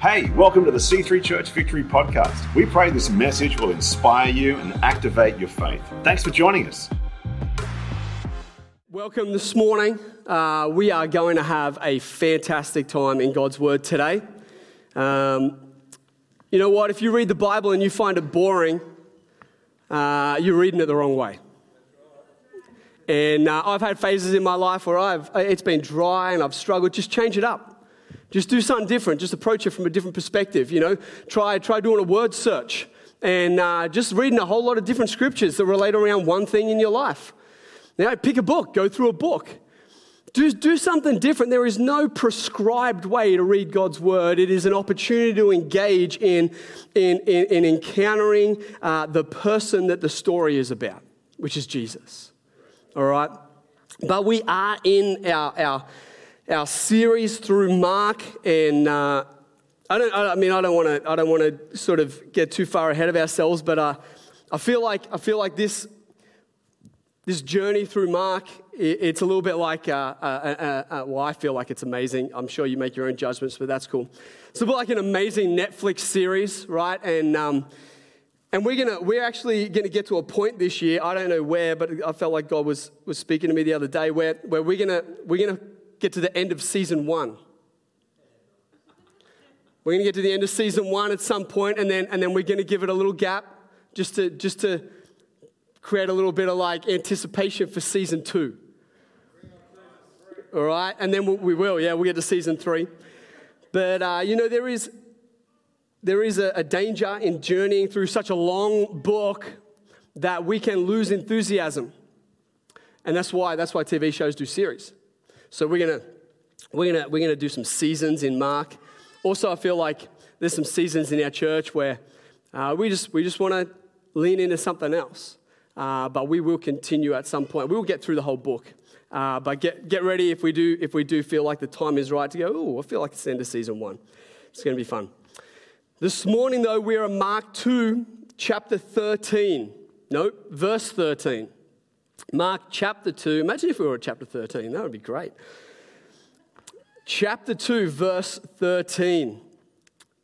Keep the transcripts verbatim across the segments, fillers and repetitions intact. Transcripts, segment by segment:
Hey, welcome to the C three Church Victory Podcast. We pray this message will inspire you and activate your faith. Thanks for joining us. Welcome this morning. Uh, we are going to have a fantastic time in God's Word today. Um, you know what? If you read the Bible and you find it boring, uh, you're reading it the wrong way. And uh, I've had phases in my life where I've it's been dry and I've struggled. Just change it up. Just do something different. Just approach it from a different perspective, you know. Try try doing a word search and uh, just reading a whole lot of different scriptures that relate around one thing in your life. You know, pick a book. Go through a book. Do, do something different. There is no prescribed way to read God's Word. It is an opportunity to engage in, in, in, in encountering uh, the person that the story is about, which is Jesus. All right? But we are in our... our Our series through Mark, and uh, I don't. I mean, I don't want to. I don't want to sort of get too far ahead of ourselves, but uh, I feel like I feel like this this journey through Mark. It, it's a little bit like. Uh, uh, uh, uh, well, I feel like it's amazing. I'm sure you make your own judgments, but that's cool. It's a bit like an amazing Netflix series, right? And um, and we're gonna we're actually gonna get to a point this year. I don't know where, but I felt like God was was speaking to me the other day where where we're gonna we're gonna. get to the end of season one. We're going to get to the end of season one at some point, and then and then we're going to give it a little gap just to just to create a little bit of like anticipation for season two. All right, and then we'll, we will, yeah, we'll get to season three. But uh, you know, there is there is a, a danger in journeying through such a long book that we can lose enthusiasm, and that's why that's why T V shows do series. So we're gonna we're gonna we're gonna do some seasons in Mark. Also, I feel like there's some seasons in our church where uh, we just we just want to lean into something else. Uh, but we will continue at some point. We will get through the whole book. Uh, but get get ready if we do if we do feel like the time is right to go. Oh, I feel like it's the end of season one. It's gonna be fun. This morning though, we're in Mark two, chapter thirteen. Nope, verse thirteen. Mark chapter two, imagine if we were at chapter thirteen, that would be great. Chapter two, verse thirteen.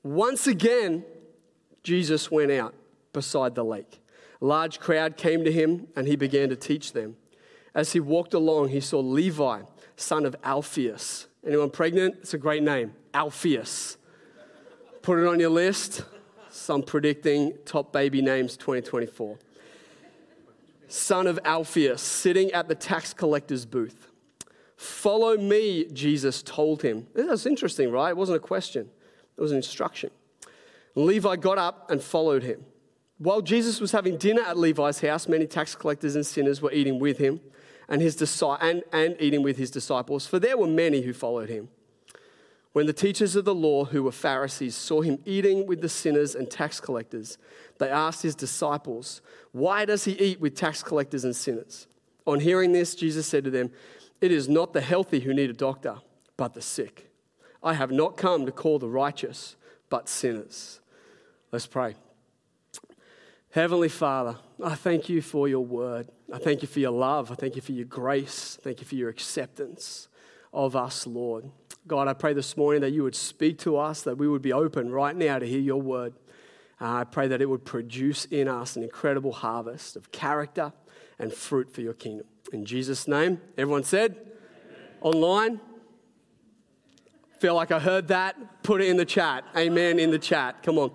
Once again, Jesus went out beside the lake. A large crowd came to him and he began to teach them. As he walked along, he saw Levi, son of Alphaeus. Anyone pregnant? It's a great name, Alphaeus. Put it on your list. Some predicting top baby names twenty twenty-four. Son of Alphaeus, sitting at the tax collector's booth. Follow me, Jesus told him. That's interesting, right? It wasn't a question. It was an instruction. And Levi got up and followed him. While Jesus was having dinner at Levi's house, many tax collectors and sinners were eating with him and, his disi- and, and eating with his disciples, for there were many who followed him. When the teachers of the law, who were Pharisees, saw him eating with the sinners and tax collectors, they asked his disciples, "Why does he eat with tax collectors and sinners?" On hearing this, Jesus said to them, "It is not the healthy who need a doctor, but the sick. I have not come to call the righteous, but sinners." Let's pray. Heavenly Father, I thank you for your word. I thank you for your love. I thank you for your grace. Thank you for your acceptance of us, Lord. God, I pray this morning that you would speak to us, that we would be open right now to hear your word. Uh, I pray that it would produce in us an incredible harvest of character and fruit for your kingdom. In Jesus' name, everyone said, Amen. Online, feel like I heard that, put it in the chat. Amen in the chat. Come on.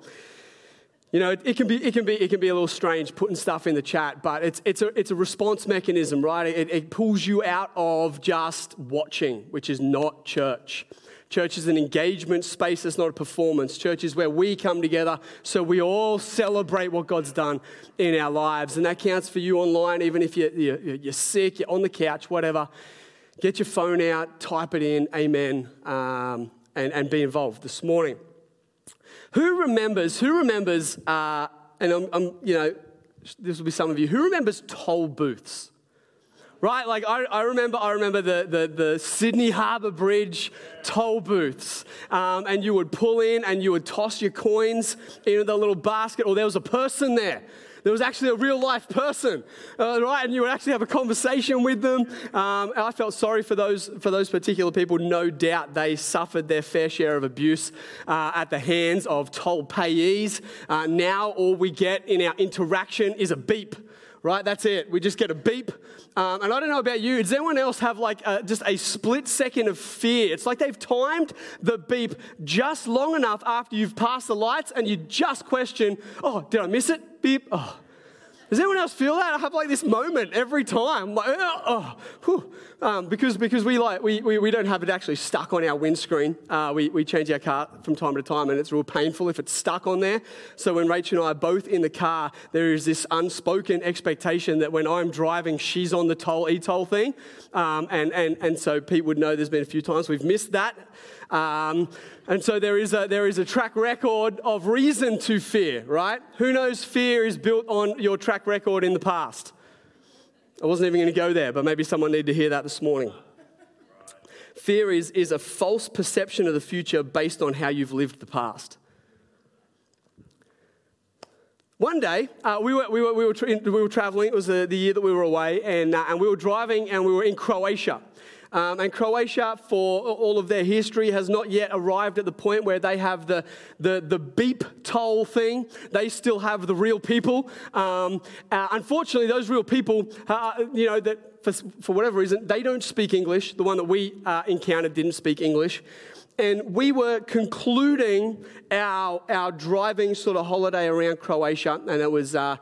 You know, it, it can be, it can be, it can be a little strange putting stuff in the chat, but it's it's a it's a response mechanism, right? It, it pulls you out of just watching, which is not church. Church is an engagement space. It's not a performance. Church is where we come together so we all celebrate what God's done in our lives. And that counts for you online, even if you're, you're, you're sick, you're on the couch, whatever. Get your phone out, type it in, amen, um, and, and be involved this morning. Who remembers, who remembers, uh, and I'm, I'm, you know, this will be some of you, who remembers toll booths? Right, like I, I remember, I remember the, the, the Sydney Harbour Bridge toll booths, um, and you would pull in and you would toss your coins into the little basket, or there was a person there There was actually a real life person, uh, right? And you would actually have a conversation with them. Um, I felt sorry for those for those particular people. No doubt they suffered their fair share of abuse uh, at the hands of toll payees. Uh, now all we get in our interaction is a beep, right? That's it. We just get a beep. Um, and I don't know about you, does anyone else have like a, just a split second of fear? It's like they've timed the beep just long enough after you've passed the lights and you just question, oh, did I miss it? Beep. Oh. Does anyone else feel that? I have like this moment every time, like, oh, oh. Um, because because we like we, we we don't have it actually stuck on our windscreen. Uh, we we change our car from time to time, and it's real painful if it's stuck on there. So when Rachel and I are both in the car, there is this unspoken expectation that when I'm driving, she's on the toll e-toll thing, um, and and and so Pete would know. There's been a few times we've missed that. Um, and so there is a there is a track record of reason to fear, right? Who knows fear is built on your track record in the past? I wasn't even going to go there, but maybe someone needed to hear that this morning. Fear is, is a false perception of the future based on how you've lived the past. One day, uh, we were we were we were, tra- we were traveling. It was the, the year that we were away, and uh, and we were driving, and we were in Croatia. Um, and Croatia, for all of their history, has not yet arrived at the point where they have the the, the beep toll thing. They still have the real people. Um, uh, unfortunately, those real people, uh, you know, that for, for whatever reason, they don't speak English. The one that we uh, encountered didn't speak English. And we were concluding our our driving sort of holiday around Croatia, and it was... Uh,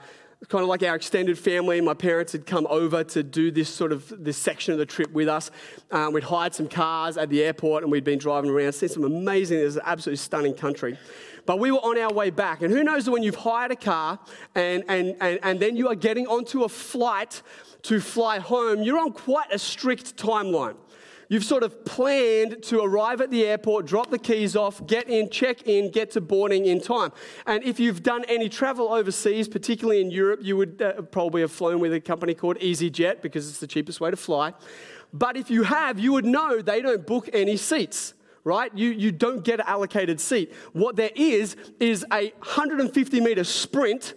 kind of like our extended family. My parents had come over to do this sort of, this section of the trip with us. Um, we'd hired some cars at the airport and we'd been driving around, seen some amazing, it's an absolutely stunning country. But we were on our way back. And who knows when you've hired a car and, and, and, and then you are getting onto a flight to fly home, you're on quite a strict timeline. You've sort of planned to arrive at the airport, drop the keys off, get in, check in, get to boarding in time. And if you've done any travel overseas, particularly in Europe, you would uh, probably have flown with a company called EasyJet because it's the cheapest way to fly. But if you have, you would know they don't book any seats, right? You you don't get an allocated seat. What there is is a one hundred fifty meter sprint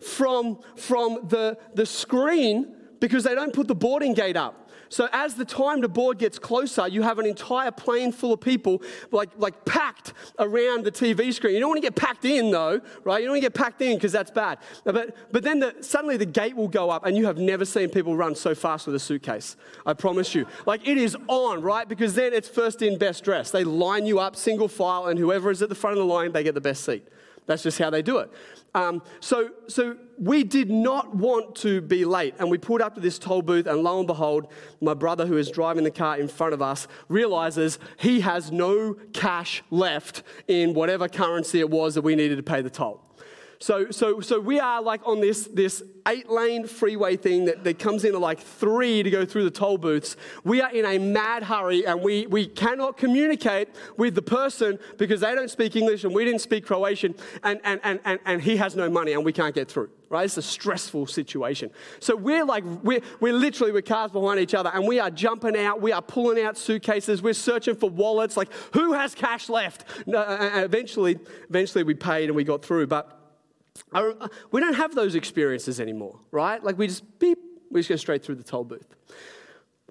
from, from the, the screen because they don't put the boarding gate up. So as the time to board gets closer, you have an entire plane full of people like like packed around the T V screen. You don't want to get packed in though, right? You don't want to get packed in because that's bad. But but then the, suddenly the gate will go up and you have never seen people run so fast with a suitcase. I promise you. Like it is on, right? Because then it's first in, best dressed. They line you up, single file, and whoever is at the front of the line, they get the best seat. That's just how they do it. Um, so so we did not want to be late, and we pulled up to this toll booth, and lo and behold, my brother who is driving the car in front of us realizes he has no cash left in whatever currency it was that we needed to pay the toll. So so so we are like on this, this eight-lane freeway thing that, that comes into like three to go through the toll booths. We are in a mad hurry and we, we cannot communicate with the person because they don't speak English and we didn't speak Croatian and, and, and, and, and he has no money and we can't get through. Right? It's a stressful situation. So we're like, we're, we're literally, we're cars behind each other and we are jumping out, we are pulling out suitcases, we're searching for wallets, like who has cash left? And eventually, eventually we paid and we got through, but I, we don't have those experiences anymore, right? Like we just beep, we just go straight through the toll booth.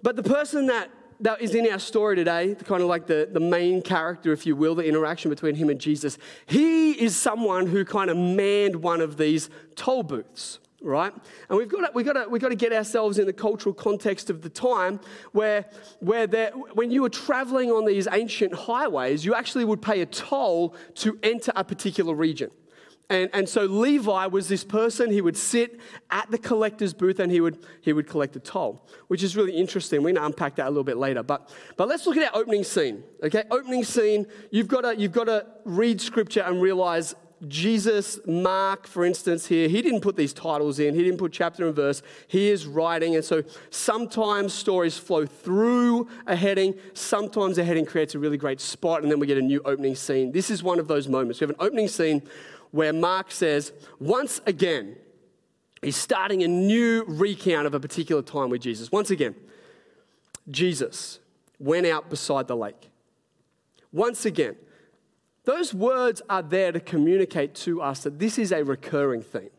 But the person that, that is in our story today, kind of like the, the main character, if you will, the interaction between him and Jesus, he is someone who kind of manned one of these toll booths, right? And we've got to, we've got to, we've got to get ourselves in the cultural context of the time where, where there, when you were traveling on these ancient highways, you actually would pay a toll to enter a particular region. And and so Levi was this person. He would sit at the collector's booth and he would he would collect a toll, which is really interesting. We're going to unpack that a little bit later. But but let's look at our opening scene. Okay, opening scene. You've got to you've got to read scripture and realize Jesus, Mark, for instance, here, he didn't put these titles in. He didn't put chapter and verse. He is writing, and so sometimes stories flow through a heading. Sometimes a heading creates a really great spot, and then we get a new opening scene. This is one of those moments. We have an opening scene where Mark says, once again, he's starting a new recount of a particular time with Jesus. Once again, Jesus went out beside the lake. Once again, those words are there to communicate to us that this is a recurring theme.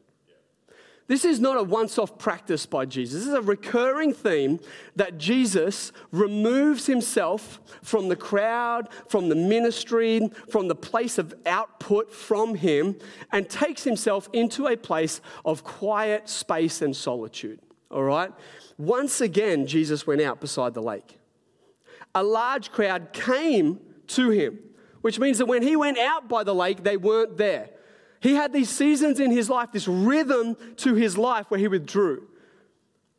This is not a once-off practice by Jesus. This is a recurring theme that Jesus removes himself from the crowd, from the ministry, from the place of output from him, and takes himself into a place of quiet space and solitude, all right? Once again, Jesus went out beside the lake. A large crowd came to him, which means that when he went out by the lake, they weren't there. He had these seasons in his life, this rhythm to his life where he withdrew.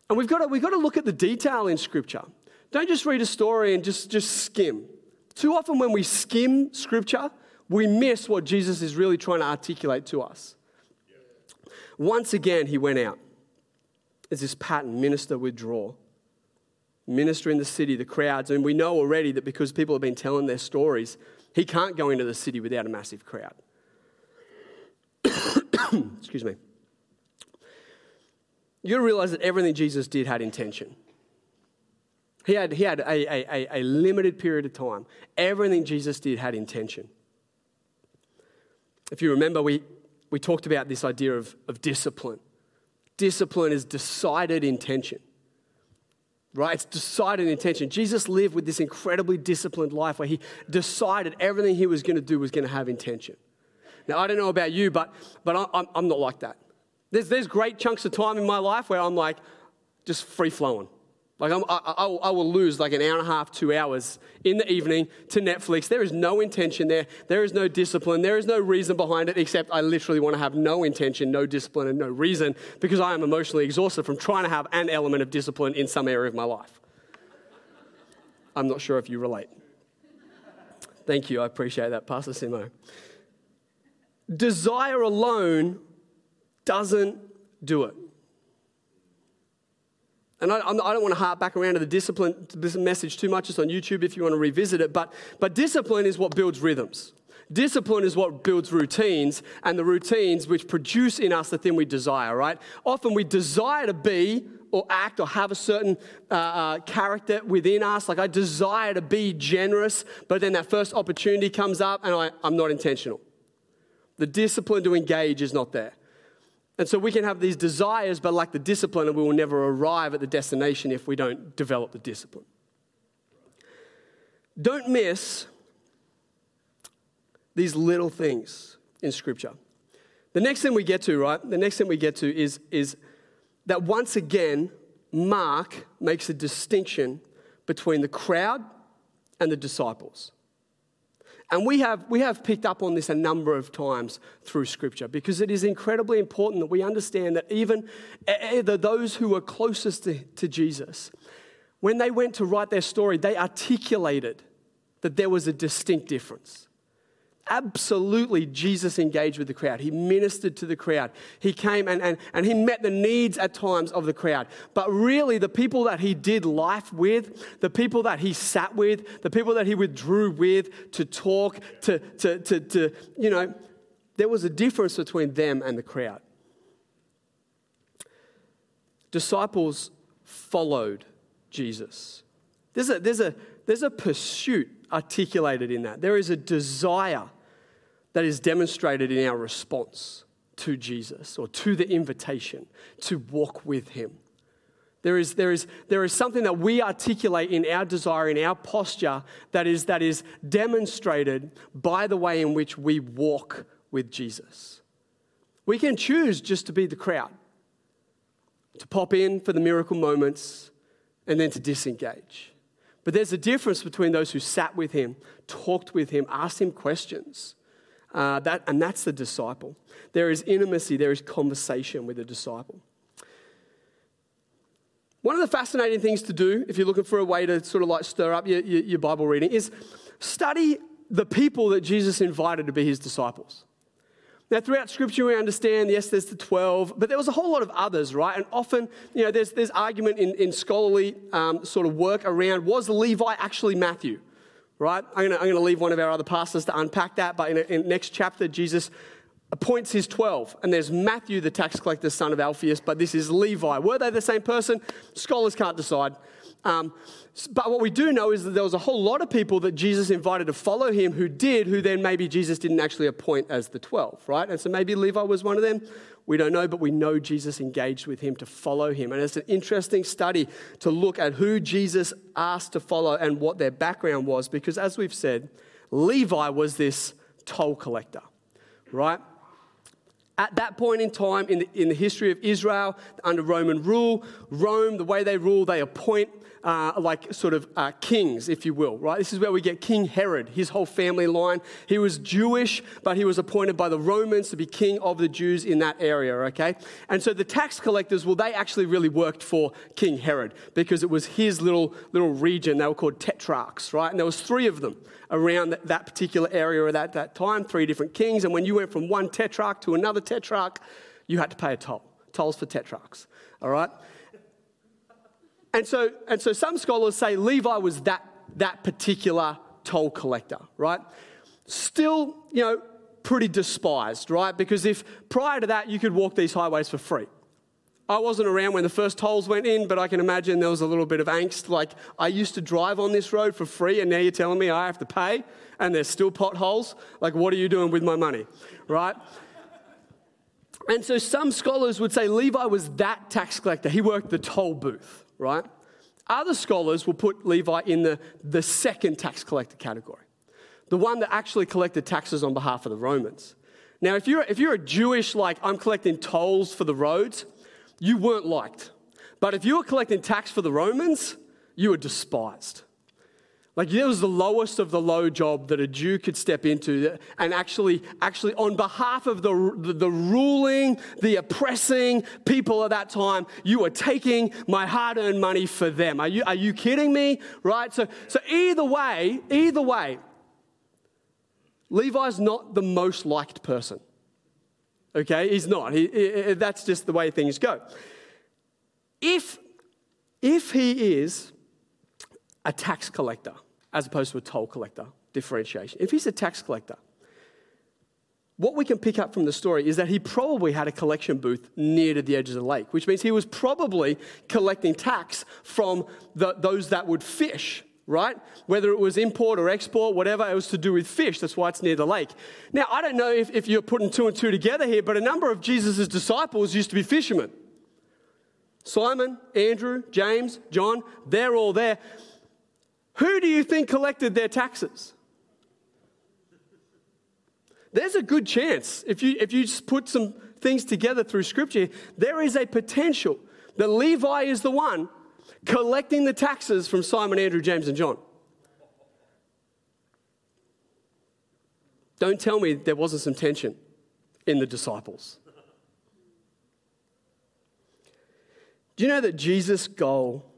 And we've got to, we've got to look at the detail in Scripture. Don't just read a story and just, just skim. Too often when we skim Scripture, we miss what Jesus is really trying to articulate to us. Once again, he went out. It's this pattern, minister, withdraw. Minister in the city, the crowds. And we know already that because people have been telling their stories, he can't go into the city without a massive crowd. Excuse me. You realize that everything Jesus did had intention. He had, he had a, a, a limited period of time. Everything Jesus did had intention. If you remember, we, we talked about this idea of, of discipline. Discipline is decided intention, right? It's decided intention. Jesus lived with this incredibly disciplined life where he decided everything he was going to do was going to have intention. Now, I don't know about you, but but I'm, I'm not like that. There's there's great chunks of time in my life where I'm like just free-flowing. Like I'm, I, I, I will lose like an hour and a half, two hours in the evening to Netflix. There is no intention there. There is no discipline. There is no reason behind it except I literally want to have no intention, no discipline, and no reason because I am emotionally exhausted from trying to have an element of discipline in some area of my life. I'm not sure if you relate. Thank you. I appreciate that, Pastor Simo. Desire alone doesn't do it. And I, I don't want to harp back around to the discipline message too much. It's on YouTube if you want to revisit it. But, but discipline is what builds rhythms. Discipline is what builds routines, and the routines which produce in us the thing we desire, right? Often we desire to be or act or have a certain uh, uh, character within us. Like I desire to be generous, but then that first opportunity comes up and I, I'm not intentional. The discipline to engage is not there. And so we can have these desires, but lack the discipline, and we will never arrive at the destination if we don't develop the discipline. Don't miss these little things in Scripture. The next thing we get to, right, the next thing we get to is, is that once again, Mark makes a distinction between the crowd and the disciples. And we have we have picked up on this a number of times through Scripture because it is incredibly important that we understand that even those who were closest to, to Jesus, when they went to write their story, they articulated that there was a distinct difference. Absolutely, Jesus engaged with the crowd. He ministered to the crowd. He came and, and, and he met the needs at times of the crowd. But really, the people that he did life with, the people that he sat with, the people that he withdrew with to talk, to, to, to, to you know, there was a difference between them and the crowd. Disciples followed Jesus. There's a, there's a, there's a pursuit articulated in that. There is a desire that is demonstrated in our response to Jesus or to the invitation to walk with him. There is, there is, there is something that we articulate in our desire, in our posture, that is, that is demonstrated by the way in which we walk with Jesus. We can choose just to be the crowd, to pop in for the miracle moments, and then to disengage. But there's a difference between those who sat with him, talked with him, asked him questions, uh, that, and that's the disciple. There is intimacy, there is conversation with the disciple. One of the fascinating things to do, if you're looking for a way to sort of like stir up your, your, your Bible reading, is study the people that Jesus invited to be his disciples. Now, throughout Scripture, we understand, yes, there's the twelve, but there was a whole lot of others, right? And often, you know, there's there's argument in, in scholarly um, sort of work around, was Levi actually Matthew, right? I'm going to I'm going to leave one of our other pastors to unpack that, but in, a, in next chapter, Jesus appoints his twelve, and there's Matthew, the tax collector, son of Alphaeus, but this is Levi. Were they the same person? Scholars can't decide. Um, but what we do know is that there was a whole lot of people that Jesus invited to follow him who did, who then maybe Jesus didn't actually appoint as the twelve, right? And so maybe Levi was one of them. We don't know, but we know Jesus engaged with him to follow him. And it's an interesting study to look at who Jesus asked to follow and what their background was, because as we've said, Levi was this toll collector, right? At that point in time in the, in the history of Israel, under Roman rule, Rome, the way they rule, they appoint uh, like sort of uh, kings, if you will, right? This is where we get King Herod, his whole family line. He was Jewish, but he was appointed by the Romans to be king of the Jews in that area, okay? And so the tax collectors, well, they actually really worked for King Herod because it was his little little region. They were called tetrarchs, right? And there was three of them around that, that particular area at that, that time, three different kings. And when you went from one tetrarch to another tetrarch, you had to pay a toll. Tolls for tetrarchs, all right? And so and so some scholars say Levi was that, that particular toll collector, right? Still, you know, pretty despised, right? Because if prior to that, you could walk these highways for free. I wasn't around when the first tolls went in, but I can imagine there was a little bit of angst. Like, I used to drive on this road for free, and now you're telling me I have to pay, and there's still potholes. Like, what are you doing with my money, right? And so some scholars would say Levi was that tax collector. He worked the toll booth, right? Other scholars will put Levi in the, the second tax collector category, the one that actually collected taxes on behalf of the Romans. Now, if you're, if you're a Jewish, like, I'm collecting tolls for the roads, you weren't liked. But if you were collecting tax for the Romans, you were despised. Like, it was the lowest of the low job that a Jew could step into, and actually, actually on behalf of the, the, the ruling, the oppressing people at that time, you were taking my hard-earned money for them. Are you, are you kidding me? Right? So, so either way, either way, Levi's not the most liked person. Okay? He's not. He, he, that's just the way things go. If, if he is a tax collector, as opposed to a toll collector, differentiation. If he's a tax collector, what we can pick up from the story is that he probably had a collection booth near to the edge of the lake, which means he was probably collecting tax from the, those that would fish, right? Whether it was import or export, whatever, it was to do with fish. That's why it's near the lake. Now, I don't know if, if you're putting two and two together here, but a number of Jesus' disciples used to be fishermen. Simon, Andrew, James, John, they're all there. Who do you think collected their taxes? There's a good chance, if you if you just put some things together through Scripture, there is a potential that Levi is the one collecting the taxes from Simon, Andrew, James, and John. Don't tell me there wasn't some tension in the disciples. Do you know that Jesus' goal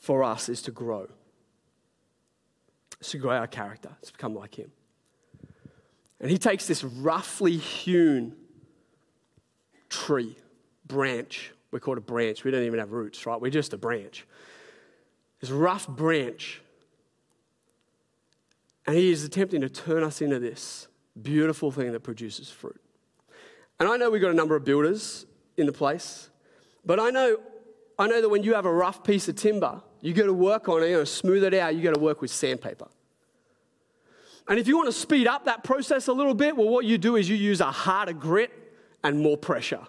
for us is to grow? It's to grow our character. It's become like him. And he takes this roughly hewn tree, branch. We're called a branch. We don't even have roots, right? We're just a branch. This rough branch. And he is attempting to turn us into this beautiful thing that produces fruit. And I know we've got a number of builders in the place, but I know, I know that when you have a rough piece of timber, you got to work on it, you got to smooth it out, you got to work with sandpaper. And if you want to speed up that process a little bit, well, what you do is you use a harder grit and more pressure.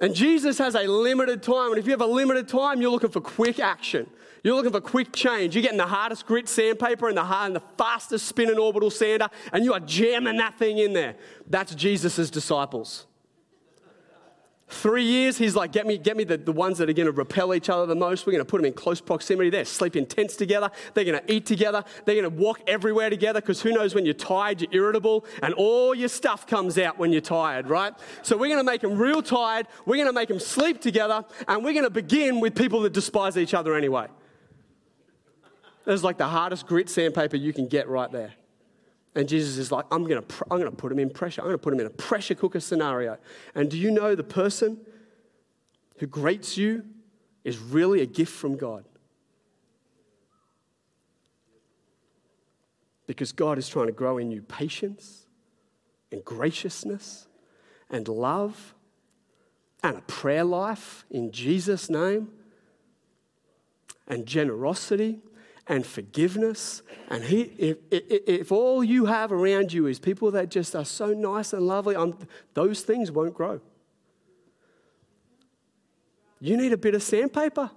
And Jesus has a limited time, and if you have a limited time, you're looking for quick action. You're looking for quick change. You're getting the hardest grit sandpaper and the, hard, and the fastest spinning orbital sander, and you are jamming that thing in there. That's Jesus' disciples. Three years, he's like, get me get me the, the ones that are going to repel each other the most. We're going to put them in close proximity. They're sleeping in tents together. They're going to eat together. They're going to walk everywhere together, because who knows when you're tired, you're irritable, and all your stuff comes out when you're tired, right? So we're going to make them real tired. We're going to make them sleep together, and we're going to begin with people that despise each other anyway. That's like the hardest grit sandpaper you can get right there. And Jesus is like, I'm going to pr- I'm going to put him in pressure. I'm going to put him in a pressure cooker scenario. And do you know the person who grates you is really a gift from God? Because God is trying to grow in you patience and graciousness and love and a prayer life in Jesus' name. and generosity and forgiveness. And he, if, if, if all you have around you is people that just are so nice and lovely, I'm, those things won't grow. You need a bit of sandpaper.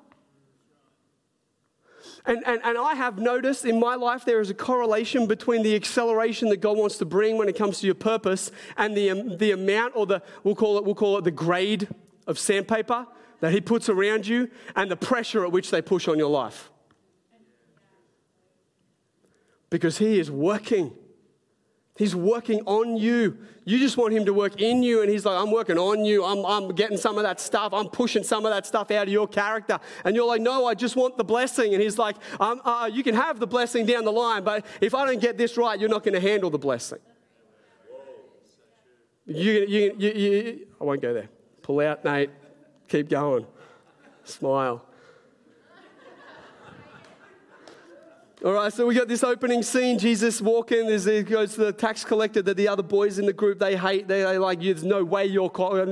And, and and I have noticed in my life there is a correlation between the acceleration that God wants to bring when it comes to your purpose and the um, the amount, or the we'll call it we'll call it the grade of sandpaper that He puts around you, and the pressure at which they push on your life. Because He is working, He's working on you. You just want Him to work in you, and He's like, "I'm working on you. I'm I'm getting some of that stuff. I'm pushing some of that stuff out of your character." And you're like, "No, I just want the blessing." And He's like, um, uh, "You can have the blessing down the line, but if I don't get this right, you're not going to handle the blessing." You you you. you I won't go there. Pull out, Nate. Keep going. Smile. All right, so we got this opening scene. Jesus walking, he goes to the tax collector that the other boys in the group, they hate. They, they're like, "There's no way you're caught."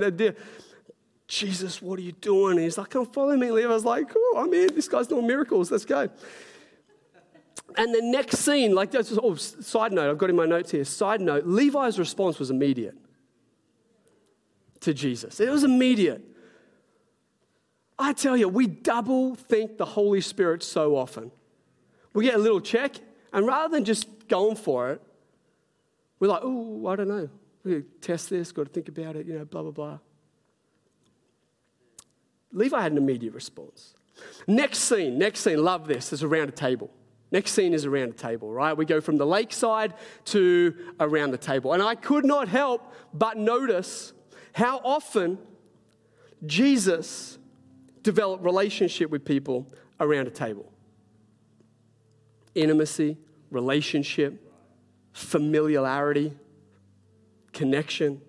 "Jesus, what are you doing?" And he's like, "Come follow me." Levi was like, "Cool, I'm in. This guy's doing miracles. Let's go." And the next scene, like, that's just, oh, side note, I've got in my notes here. Side note, Levi's response was immediate to Jesus. It was immediate. I tell you, we double think the Holy Spirit so often. We get a little check, and rather than just going for it, we're like, "Oh, I don't know. We gotta test this, got to think about it, you know, blah, blah, blah." Levi had an immediate response. Next scene, next scene, love this, is around a table. Next scene is around a table, right? We go from the lakeside to around the table. And I could not help but notice how often Jesus developed relationship with people around a table. Intimacy, relationship, familiarity, connection.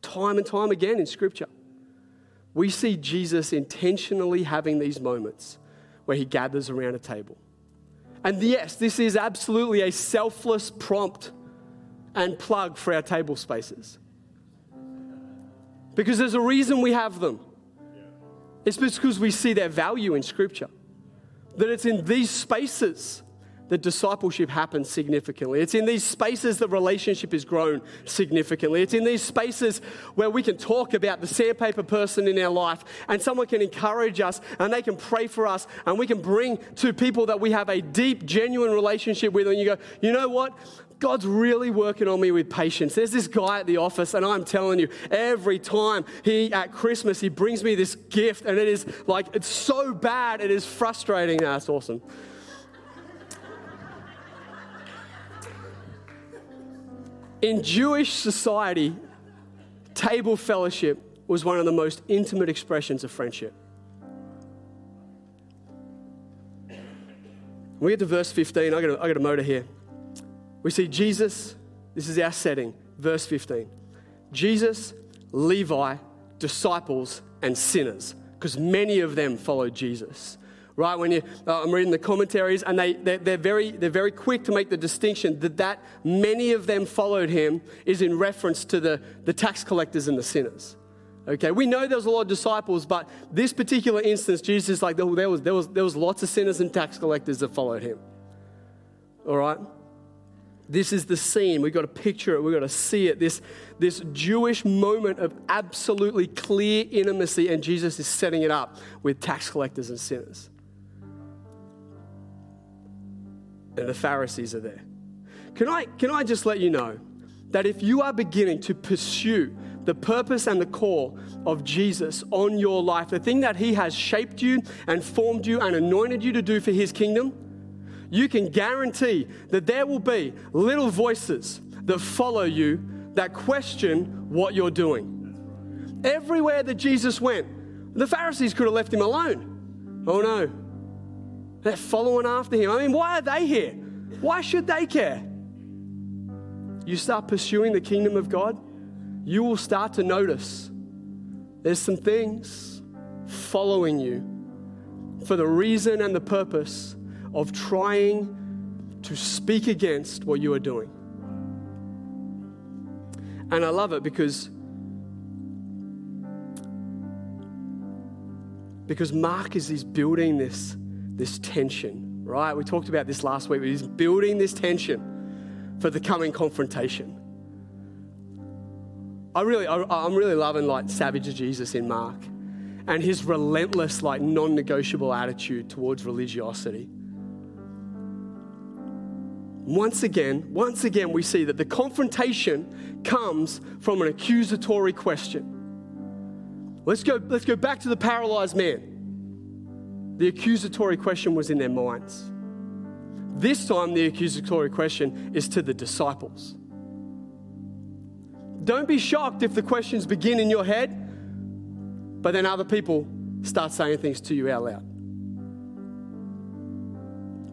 Time and time again in Scripture, we see Jesus intentionally having these moments where He gathers around a table. And yes, this is absolutely a selfless prompt and plug for our table spaces, because there's a reason we have them. It's because we see their value in Scripture, that it's in these spaces that discipleship happens significantly. It's in these spaces that relationship is grown significantly. It's in these spaces where we can talk about the sandpaper person in our life, and someone can encourage us, and they can pray for us, and we can bring to people that we have a deep, genuine relationship with, and you go, "You know what? God's really working on me with patience." There's this guy at the office, and I'm telling you, every time he, at Christmas, he brings me this gift, and it is like, it's so bad, it is frustrating. No, that's awesome. In Jewish society, table fellowship was one of the most intimate expressions of friendship. We get to verse fifteen. I got a, I got a motor here. We see Jesus, this is our setting, verse fifteen. Jesus, Levi, disciples, and sinners, because many of them followed Jesus. Right, when you, uh, I'm reading the commentaries, and they, they, they're very they're very quick to make the distinction that that many of them followed Him is in reference to the, the tax collectors and the sinners. Okay, we know there was a lot of disciples, but this particular instance, Jesus is like, there was there was there was lots of sinners and tax collectors that followed Him. All right. This is the scene. We've got to picture it. We've got to see it. This, this Jewish moment of absolutely clear intimacy, and Jesus is setting it up with tax collectors and sinners. And the Pharisees are there. Can I, can I just let you know that if you are beginning to pursue the purpose and the call of Jesus on your life, the thing that He has shaped you and formed you and anointed you to do for His kingdom, you can guarantee that there will be little voices that follow you that question what you're doing. Everywhere that Jesus went, the Pharisees could have left Him alone. Oh no, they're following after Him. I mean, why are they here? Why should they care? You start pursuing the kingdom of God, you will start to notice there's some things following you for the reason and the purpose of trying to speak against what you are doing. And I love it because, because Mark is he's building this, this tension, right? We talked about this last week. He's building this tension for the coming confrontation. I really, I, I'm really loving like savage Jesus in Mark and his relentless, like non-negotiable attitude towards religiosity. Once again, once again, we see that the confrontation comes from an accusatory question. Let's go, let's go back to the paralyzed man. The accusatory question was in their minds. This time, the accusatory question is to the disciples. Don't be shocked if the questions begin in your head, but then other people start saying things to you out loud.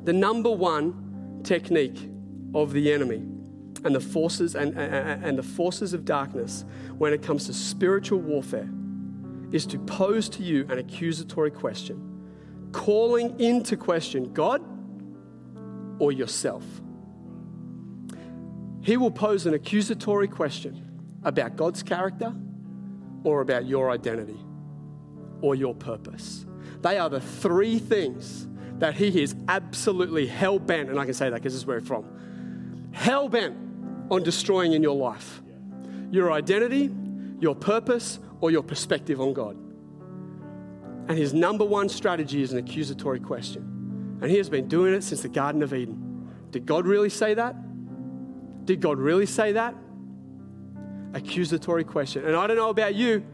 The number one technique of the enemy and the forces and, and, and the forces of darkness when it comes to spiritual warfare is to pose to you an accusatory question, calling into question God or yourself. He will pose an accusatory question about God's character or about your identity or your purpose. They are the three things that he is absolutely hell-bent, and I can say that because this is where it's from, hell-bent on destroying in your life. Your identity, your purpose, or your perspective on God. And his number one strategy is an accusatory question. And he has been doing it since the Garden of Eden. Did God really say that? Did God really say that? Accusatory question. And I don't know about you,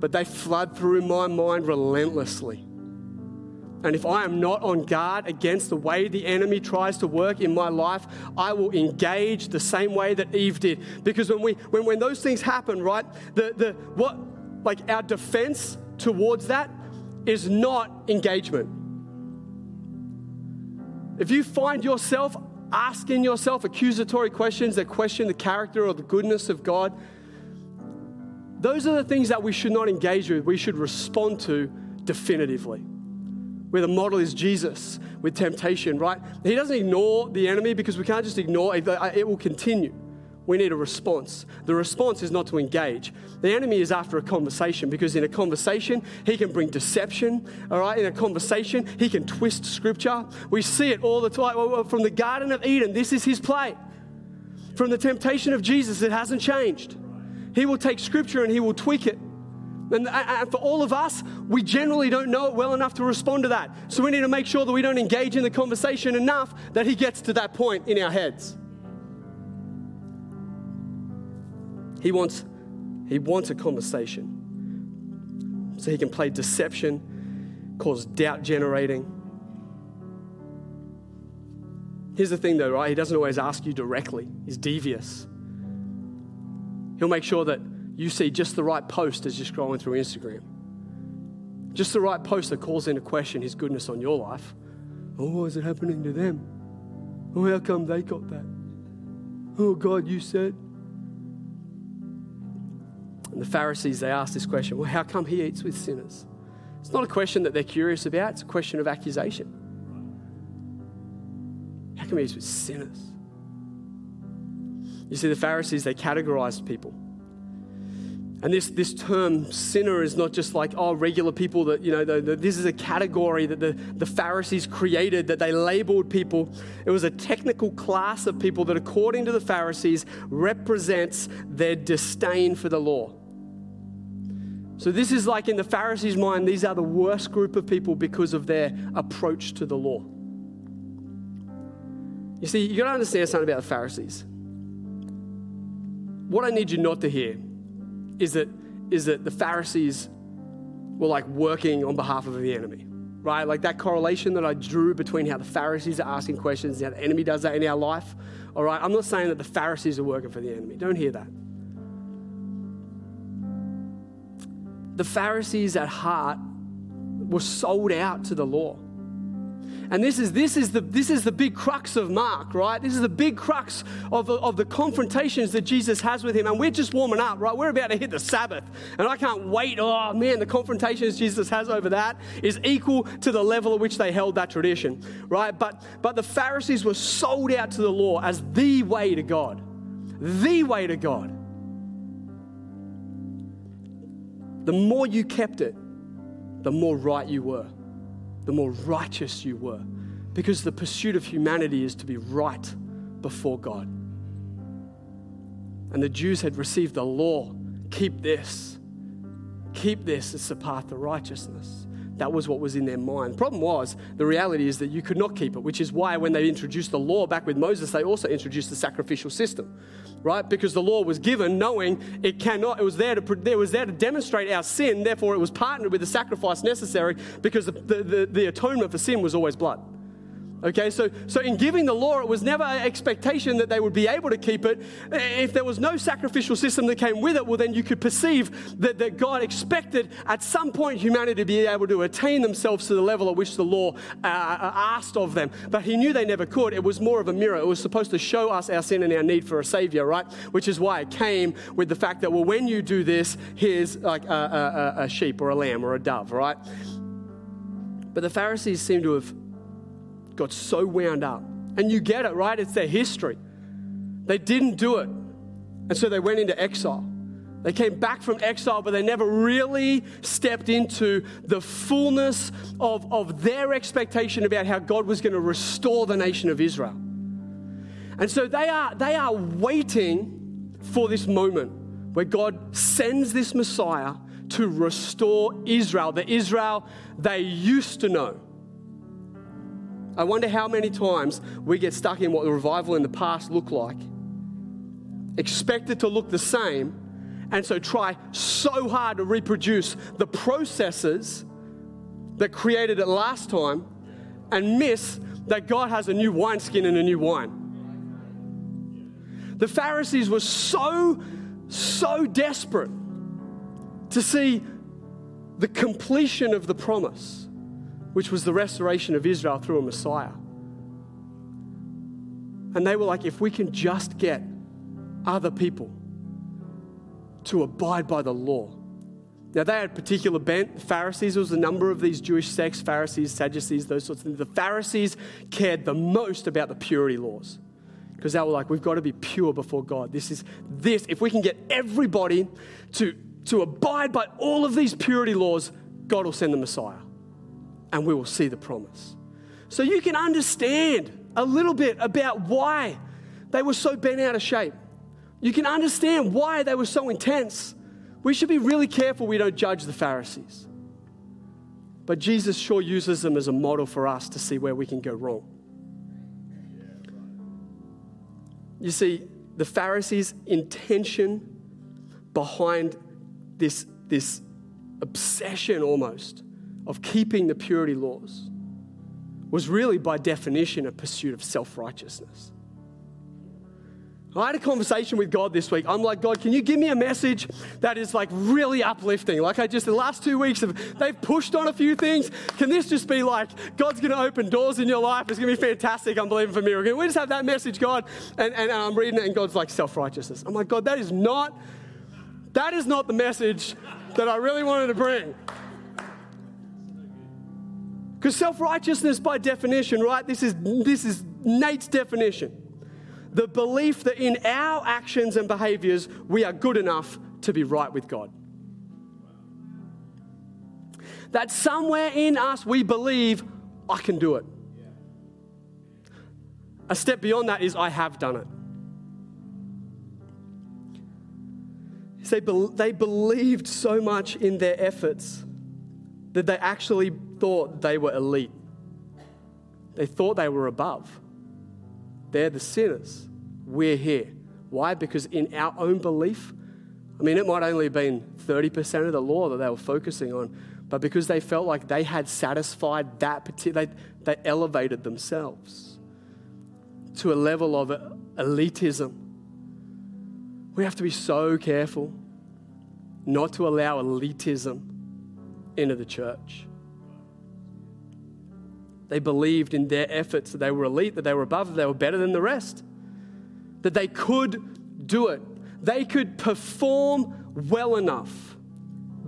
but they flood through my mind relentlessly. And if I am not on guard against the way the enemy tries to work in my life, I will engage the same way that Eve did. Because when we when, when those things happen, right, the the what like our defense towards that is not engagement. If you find yourself asking yourself accusatory questions that question the character or the goodness of God, those are the things that we should not engage with. We should respond to definitively. Where the model is Jesus with temptation, right? He doesn't ignore the enemy because we can't just ignore it. It will continue. We need a response. The response is not to engage. The enemy is after a conversation because in a conversation, he can bring deception, all right? In a conversation, he can twist scripture. We see it all the time. From the Garden of Eden, this is his play. From the temptation of Jesus, it hasn't changed. He will take scripture and he will tweak it. And for all of us, we generally don't know it well enough to respond to that. So we need to make sure that we don't engage in the conversation enough that he gets to that point in our heads. He wants, he wants a conversation so he can play deception, cause doubt generating. Here's the thing though, right? He doesn't always ask you directly. He's devious. He'll make sure that you see just the right post as you're scrolling through Instagram. Just the right post that calls into question his goodness on your life. Oh, what is it happening to them? Oh, how come they got that? Oh, God, you said... And the Pharisees, they asked this question, well, how come he eats with sinners? It's not a question that they're curious about. It's a question of accusation. How come he eats with sinners? You see, the Pharisees, they categorized people. And this, this term sinner is not just like, oh, regular people that, you know, the, the, this is a category that the, the Pharisees created, that they labeled people. It was a technical class of people that, according to the Pharisees, represents their disdain for the law. So this is like in the Pharisees' mind, these are the worst group of people because of their approach to the law. You see, you got to understand something about the Pharisees. What I need you not to hear is that is that the Pharisees were like working on behalf of the enemy, right? Like that correlation that I drew between how the Pharisees are asking questions and how the enemy does that in our life, all right? I'm not saying that the Pharisees are working for the enemy. Don't hear that. The Pharisees at heart were sold out to the law. And this is this is the this is the big crux of Mark, right? This is the big crux of the, of the confrontations that Jesus has with him. And we're just warming up, right? We're about to hit the Sabbath. And I can't wait. Oh, man, the confrontations Jesus has over that is equal to the level at which they held that tradition, right? But, but the Pharisees were sold out to the law as the way to God. The way to God. The more you kept it, the more right you were. the more righteous you were. Because the pursuit of humanity is to be right before God. And the Jews had received the law. Keep this. Keep this as the path to righteousness. That was what was in their mind. The problem was, the reality is that you could not keep it, which is why when they introduced the law back with Moses, they also introduced the sacrificial system, right? Because the law was given knowing it cannot, it was there to, it was there to demonstrate our sin, therefore it was partnered with the sacrifice necessary because the, the, the, the atonement for sin was always blood. Okay, so so in giving the law, it was never an expectation that they would be able to keep it. If there was no sacrificial system that came with it, well, then you could perceive that, that God expected at some point humanity to be able to attain themselves to the level at which the law uh, asked of them. But he knew they never could. It was more of a mirror. It was supposed to show us our sin and our need for a savior, right? Which is why it came with the fact that, well, when you do this, here's like a, a, a sheep or a lamb or a dove, right? But the Pharisees seem to have got so wound up. And you get it, right? It's their history. They didn't do it. And so they went into exile. They came back from exile, but they never really stepped into the fullness of, of their expectation about how God was going to restore the nation of Israel. And so they are, they are waiting for this moment where God sends this Messiah to restore Israel, the Israel they used to know. I wonder how many times we get stuck in what the revival in the past looked like, expect it to look the same, and so try so hard to reproduce the processes that created it last time and miss that God has a new wineskin and a new wine. The Pharisees were so, so desperate to see the completion of the promise, which was the restoration of Israel through a Messiah. And they were like, if we can just get other people to abide by the law. Now, they had a particular bent. The Pharisees, there was a number of these Jewish sects, Pharisees, Sadducees, those sorts of things. The Pharisees cared the most about the purity laws because they were like, we've got to be pure before God. This is this. If we can get everybody to, to abide by all of these purity laws, God will send the Messiah. And we will see the promise. So you can understand a little bit about why they were so bent out of shape. You can understand why they were so intense. We should be really careful we don't judge the Pharisees. But Jesus sure uses them as a model for us to see where we can go wrong. You see, the Pharisees' intention behind this, this obsession almost of keeping the purity laws was really by definition a pursuit of self-righteousness. I had a conversation with God this week. I'm like, God, can you give me a message that is like really uplifting? Like I just, the last two weeks, have, they've pushed on a few things. Can this just be like, God's going to open doors in your life. It's going to be fantastic. I'm believing for miracles. We just have that message, God. And, and, and I'm reading it and God's like self-righteousness. I'm like, God, that is not, that is not the message that I really wanted to bring. Because self-righteousness by definition, right, this is this is Nate's definition. The belief that in our actions and behaviors, we are good enough to be right with God. That somewhere in us, we believe, I can do it. A step beyond that is, I have done it. So they believed so much in their efforts that they actually thought they were elite. They thought they were above. They're the sinners. We're here. Why? Because in our own belief, I mean, it might only have been thirty percent of the law that they were focusing on, but because they felt like they had satisfied that particular, they, they elevated themselves to a level of elitism. We have to be so careful not to allow elitism into the church. They believed in their efforts that they were elite, that they were above, that they were better than the rest, that they could do it. They could perform well enough,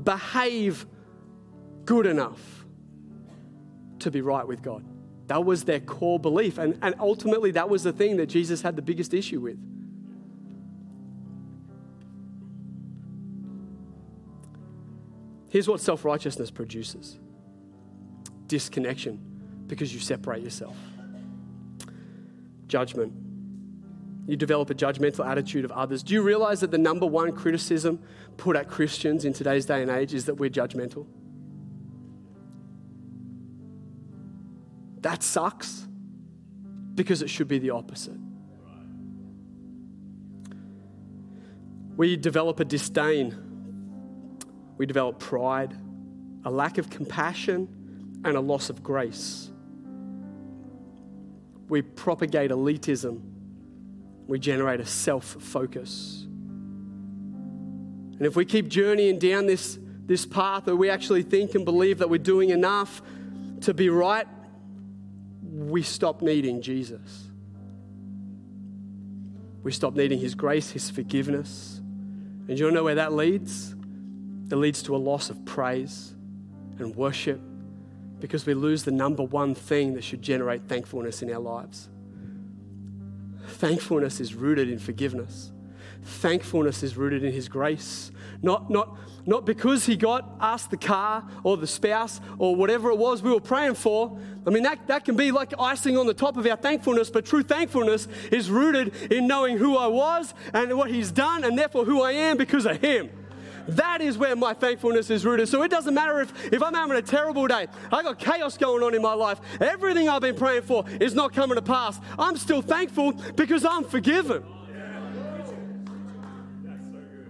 behave good enough to be right with God. That was their core belief. And, and ultimately, that was the thing that Jesus had the biggest issue with. Here's what self-righteousness produces. disconnection because you separate yourself. Judgment. You develop a judgmental attitude of others. Do you realize that the number one criticism put at Christians in today's day and age is that we're judgmental? That sucks because it should be the opposite. We develop a disdain. We develop pride, a lack of compassion, and a loss of grace. We propagate elitism. We generate a self-focus. And if we keep journeying down this, this path where we actually think and believe that we're doing enough to be right, we stop needing Jesus. We stop needing his grace, his forgiveness. And you want to know where that leads? It leads to a loss of praise and worship because we lose the number one thing that should generate thankfulness in our lives. Thankfulness is rooted in forgiveness. Thankfulness is rooted in his grace. Not, not, not because he got us the car or the spouse or whatever it was we were praying for. I mean, that, that can be like icing on the top of our thankfulness, but true thankfulness is rooted in knowing who I was and what he's done and therefore who I am because of him. That is where my thankfulness is rooted. So it doesn't matter if, if I'm having a terrible day. I got chaos going on in my life. Everything I've been praying for is not coming to pass. I'm still thankful because I'm forgiven.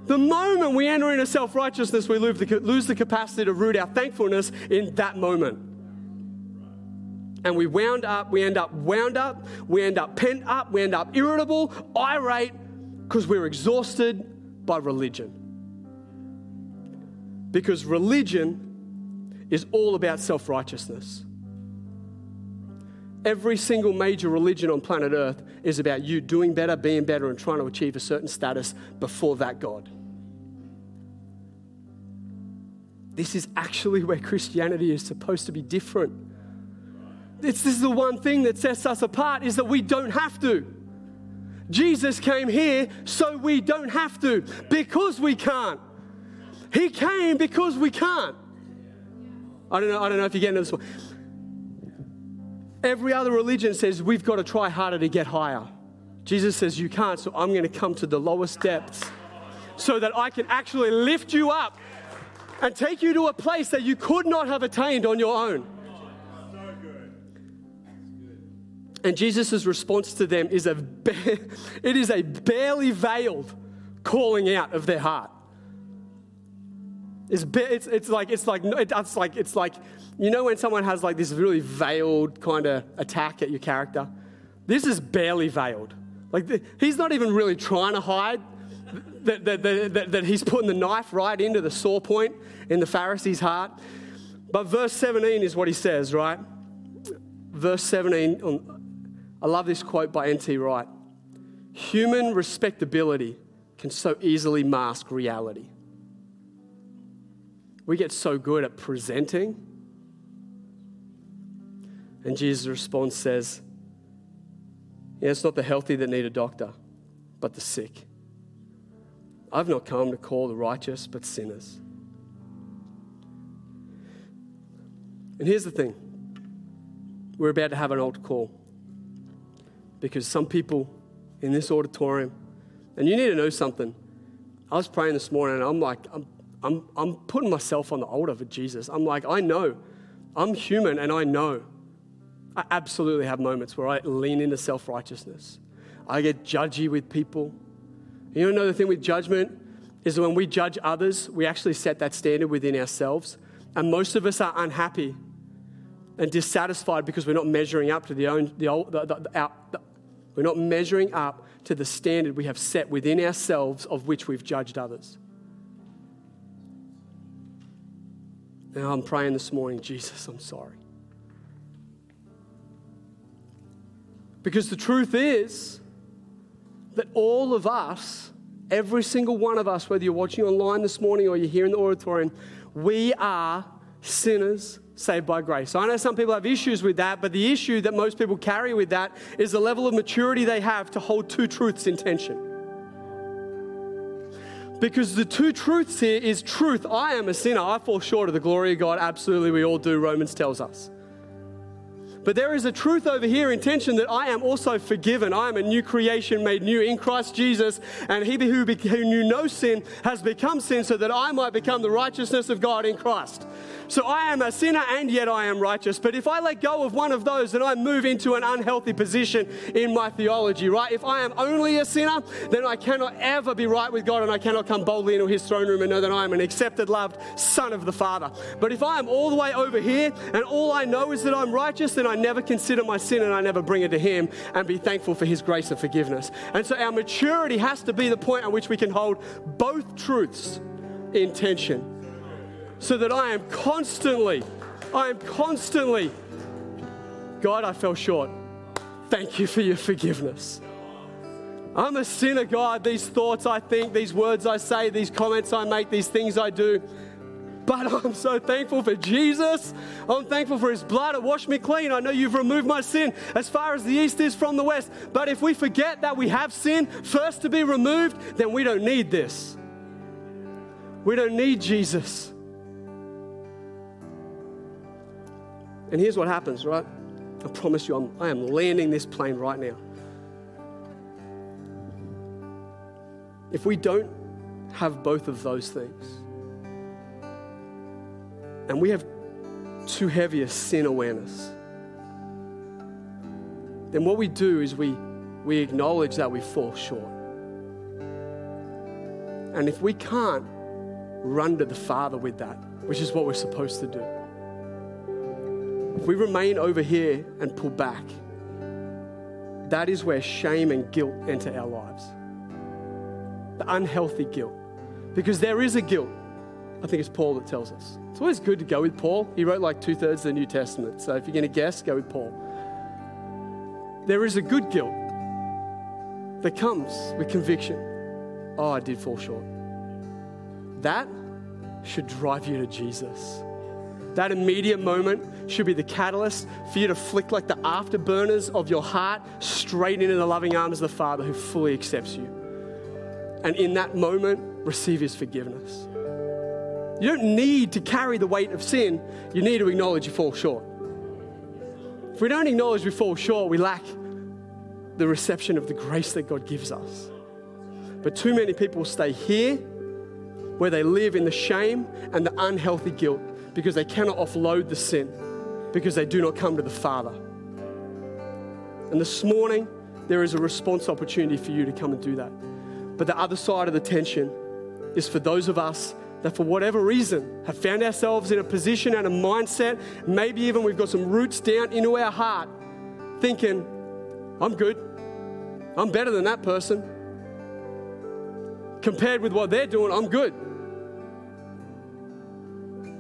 The moment we enter into self-righteousness, we lose the, lose the capacity to root our thankfulness in that moment. And we wound up, we end up wound up, we end up pent up, we end up irritable, irate, because we're exhausted by religion. Because religion is all about self-righteousness. Every single major religion on planet Earth is about you doing better, being better, and trying to achieve a certain status before that God. This is actually where Christianity is supposed to be different. It's, this is the one thing that sets us apart, is that we don't have to. Jesus came here so we don't have to, because we can't. He came because we can't. I don't know, I don't know if you're getting this one. Every other religion says we've got to try harder to get higher. Jesus says you can't, so I'm going to come to the lowest depths so that I can actually lift you up and take you to a place that you could not have attained on your own. And Jesus' response to them is a it is a barely veiled calling out of their heart. It's, it's, it's like, it's like, it's like, it's like, you know when someone has like this really veiled kind of attack at your character? This is barely veiled. Like the, he's not even really trying to hide that, that, that, that, that he's putting the knife right into the sore point in the Pharisees' heart. But verse seventeen is what he says, right? Verse seventeen, I love this quote by N T Wright. Human respectability can so easily mask reality. We get so good at presenting. And Jesus' response says, yeah, it's not the healthy that need a doctor, but the sick. I've not come to call the righteous, but sinners. And here's the thing. We're about to have an altar call because some people in this auditorium, and you need to know something. I was praying this morning and I'm like, I'm I'm, I'm putting myself on the altar for Jesus. I'm like, I know. I'm human and I know. I absolutely have moments where I lean into self-righteousness. I get judgy with people. You know, another thing with judgment is that when we judge others, we actually set that standard within ourselves. And most of us are unhappy and dissatisfied because we're not measuring up to the own, the old, the, the, the, our, the, we're not measuring up to the standard we have set within ourselves of which we've judged others. Now I'm praying this morning, Jesus, I'm sorry. Because the truth is that all of us, every single one of us, whether you're watching online this morning or you're here in the auditorium, we are sinners saved by grace. I know some people have issues with that, but the issue that most people carry with that is the level of maturity they have to hold two truths in tension. Because the two truths here is truth. I am a sinner. I fall short of the glory of God. Absolutely, we all do, Romans tells us. But there is a truth over here in tension that I am also forgiven. I am a new creation made new in Christ Jesus. And he who, be- who knew no sin has become sin so that I might become the righteousness of God in Christ. So I am a sinner and yet I am righteous. But if I let go of one of those, then I move into an unhealthy position in my theology, right? If I am only a sinner, then I cannot ever be right with God and I cannot come boldly into his throne room and know that I am an accepted, loved son of the Father. But if I am all the way over here and all I know is that I'm righteous, then I never consider my sin and I never bring it to him and be thankful for his grace and forgiveness. And so our maturity has to be the point at which we can hold both truths in tension so that I am constantly, I am constantly, God, I fell short. Thank you for your forgiveness. I'm a sinner, God. These thoughts I think, these words I say, these comments I make, these things I do. But I'm so thankful for Jesus. I'm thankful for his blood. It washed me clean. I know you've removed my sin as far as the east is from the west. But if we forget that we have sin first to be removed, then we don't need this. We don't need Jesus. And here's what happens, right? I promise you, I'm, I am landing this plane right now. If we don't have both of those things, and we have too heavy a sin awareness, then what we do is we, we acknowledge that we fall short. And if we can't run to the Father with that, which is what we're supposed to do, if we remain over here and pull back, that is where shame and guilt enter our lives. The unhealthy guilt. Because there is a guilt. I think it's Paul that tells us. It's always good to go with Paul. He wrote like two-thirds of the New Testament. So if you're going to guess, go with Paul. There is a good guilt that comes with conviction. Oh, I did fall short. That should drive you to Jesus. That immediate moment should be the catalyst for you to flick like the afterburners of your heart straight into the loving arms of the Father who fully accepts you. And in that moment, receive his forgiveness. You don't need to carry the weight of sin. You need to acknowledge you fall short. If we don't acknowledge we fall short, we lack the reception of the grace that God gives us. But too many people stay here where they live in the shame and the unhealthy guilt because they cannot offload the sin, because they do not come to the Father. And this morning, there is a response opportunity for you to come and do that. But the other side of the tension is for those of us that for whatever reason have found ourselves in a position and a mindset, maybe even we've got some roots down into our heart, thinking, I'm good, I'm better than that person. Compared with what they're doing, I'm good.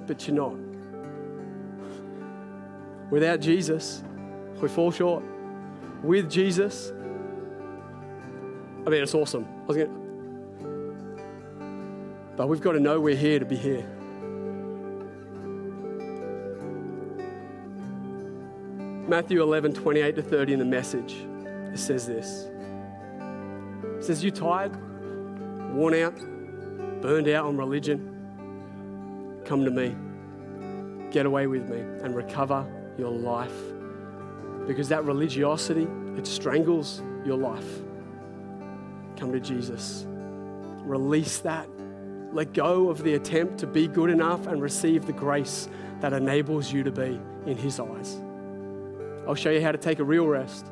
But you're not. Without Jesus, we fall short. With Jesus, I mean, it's awesome. I was gonna, But we've got to know we're here to be here. Matthew eleven, twenty-eight to thirty in the Message, it says this. It says, you tired, worn out, burned out on religion? Come to me. Get away with me and recover your life. Because that religiosity, it strangles your life. Come to Jesus. Release that. Let go of the attempt to be good enough and receive the grace that enables you to be in his eyes. I'll show you how to take a real rest.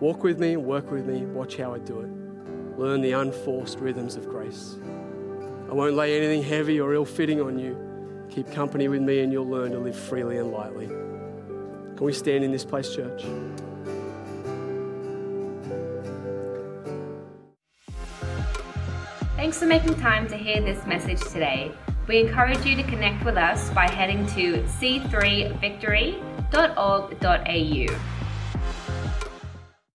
Walk with me, work with me, watch how I do it. Learn the unforced rhythms of grace. I won't lay anything heavy or ill-fitting on you. Keep company with me and you'll learn to live freely and lightly. Can we stand in this place, church? Thanks for making time to hear this message today. We encourage you to connect with us by heading to c three victory dot org dot a u.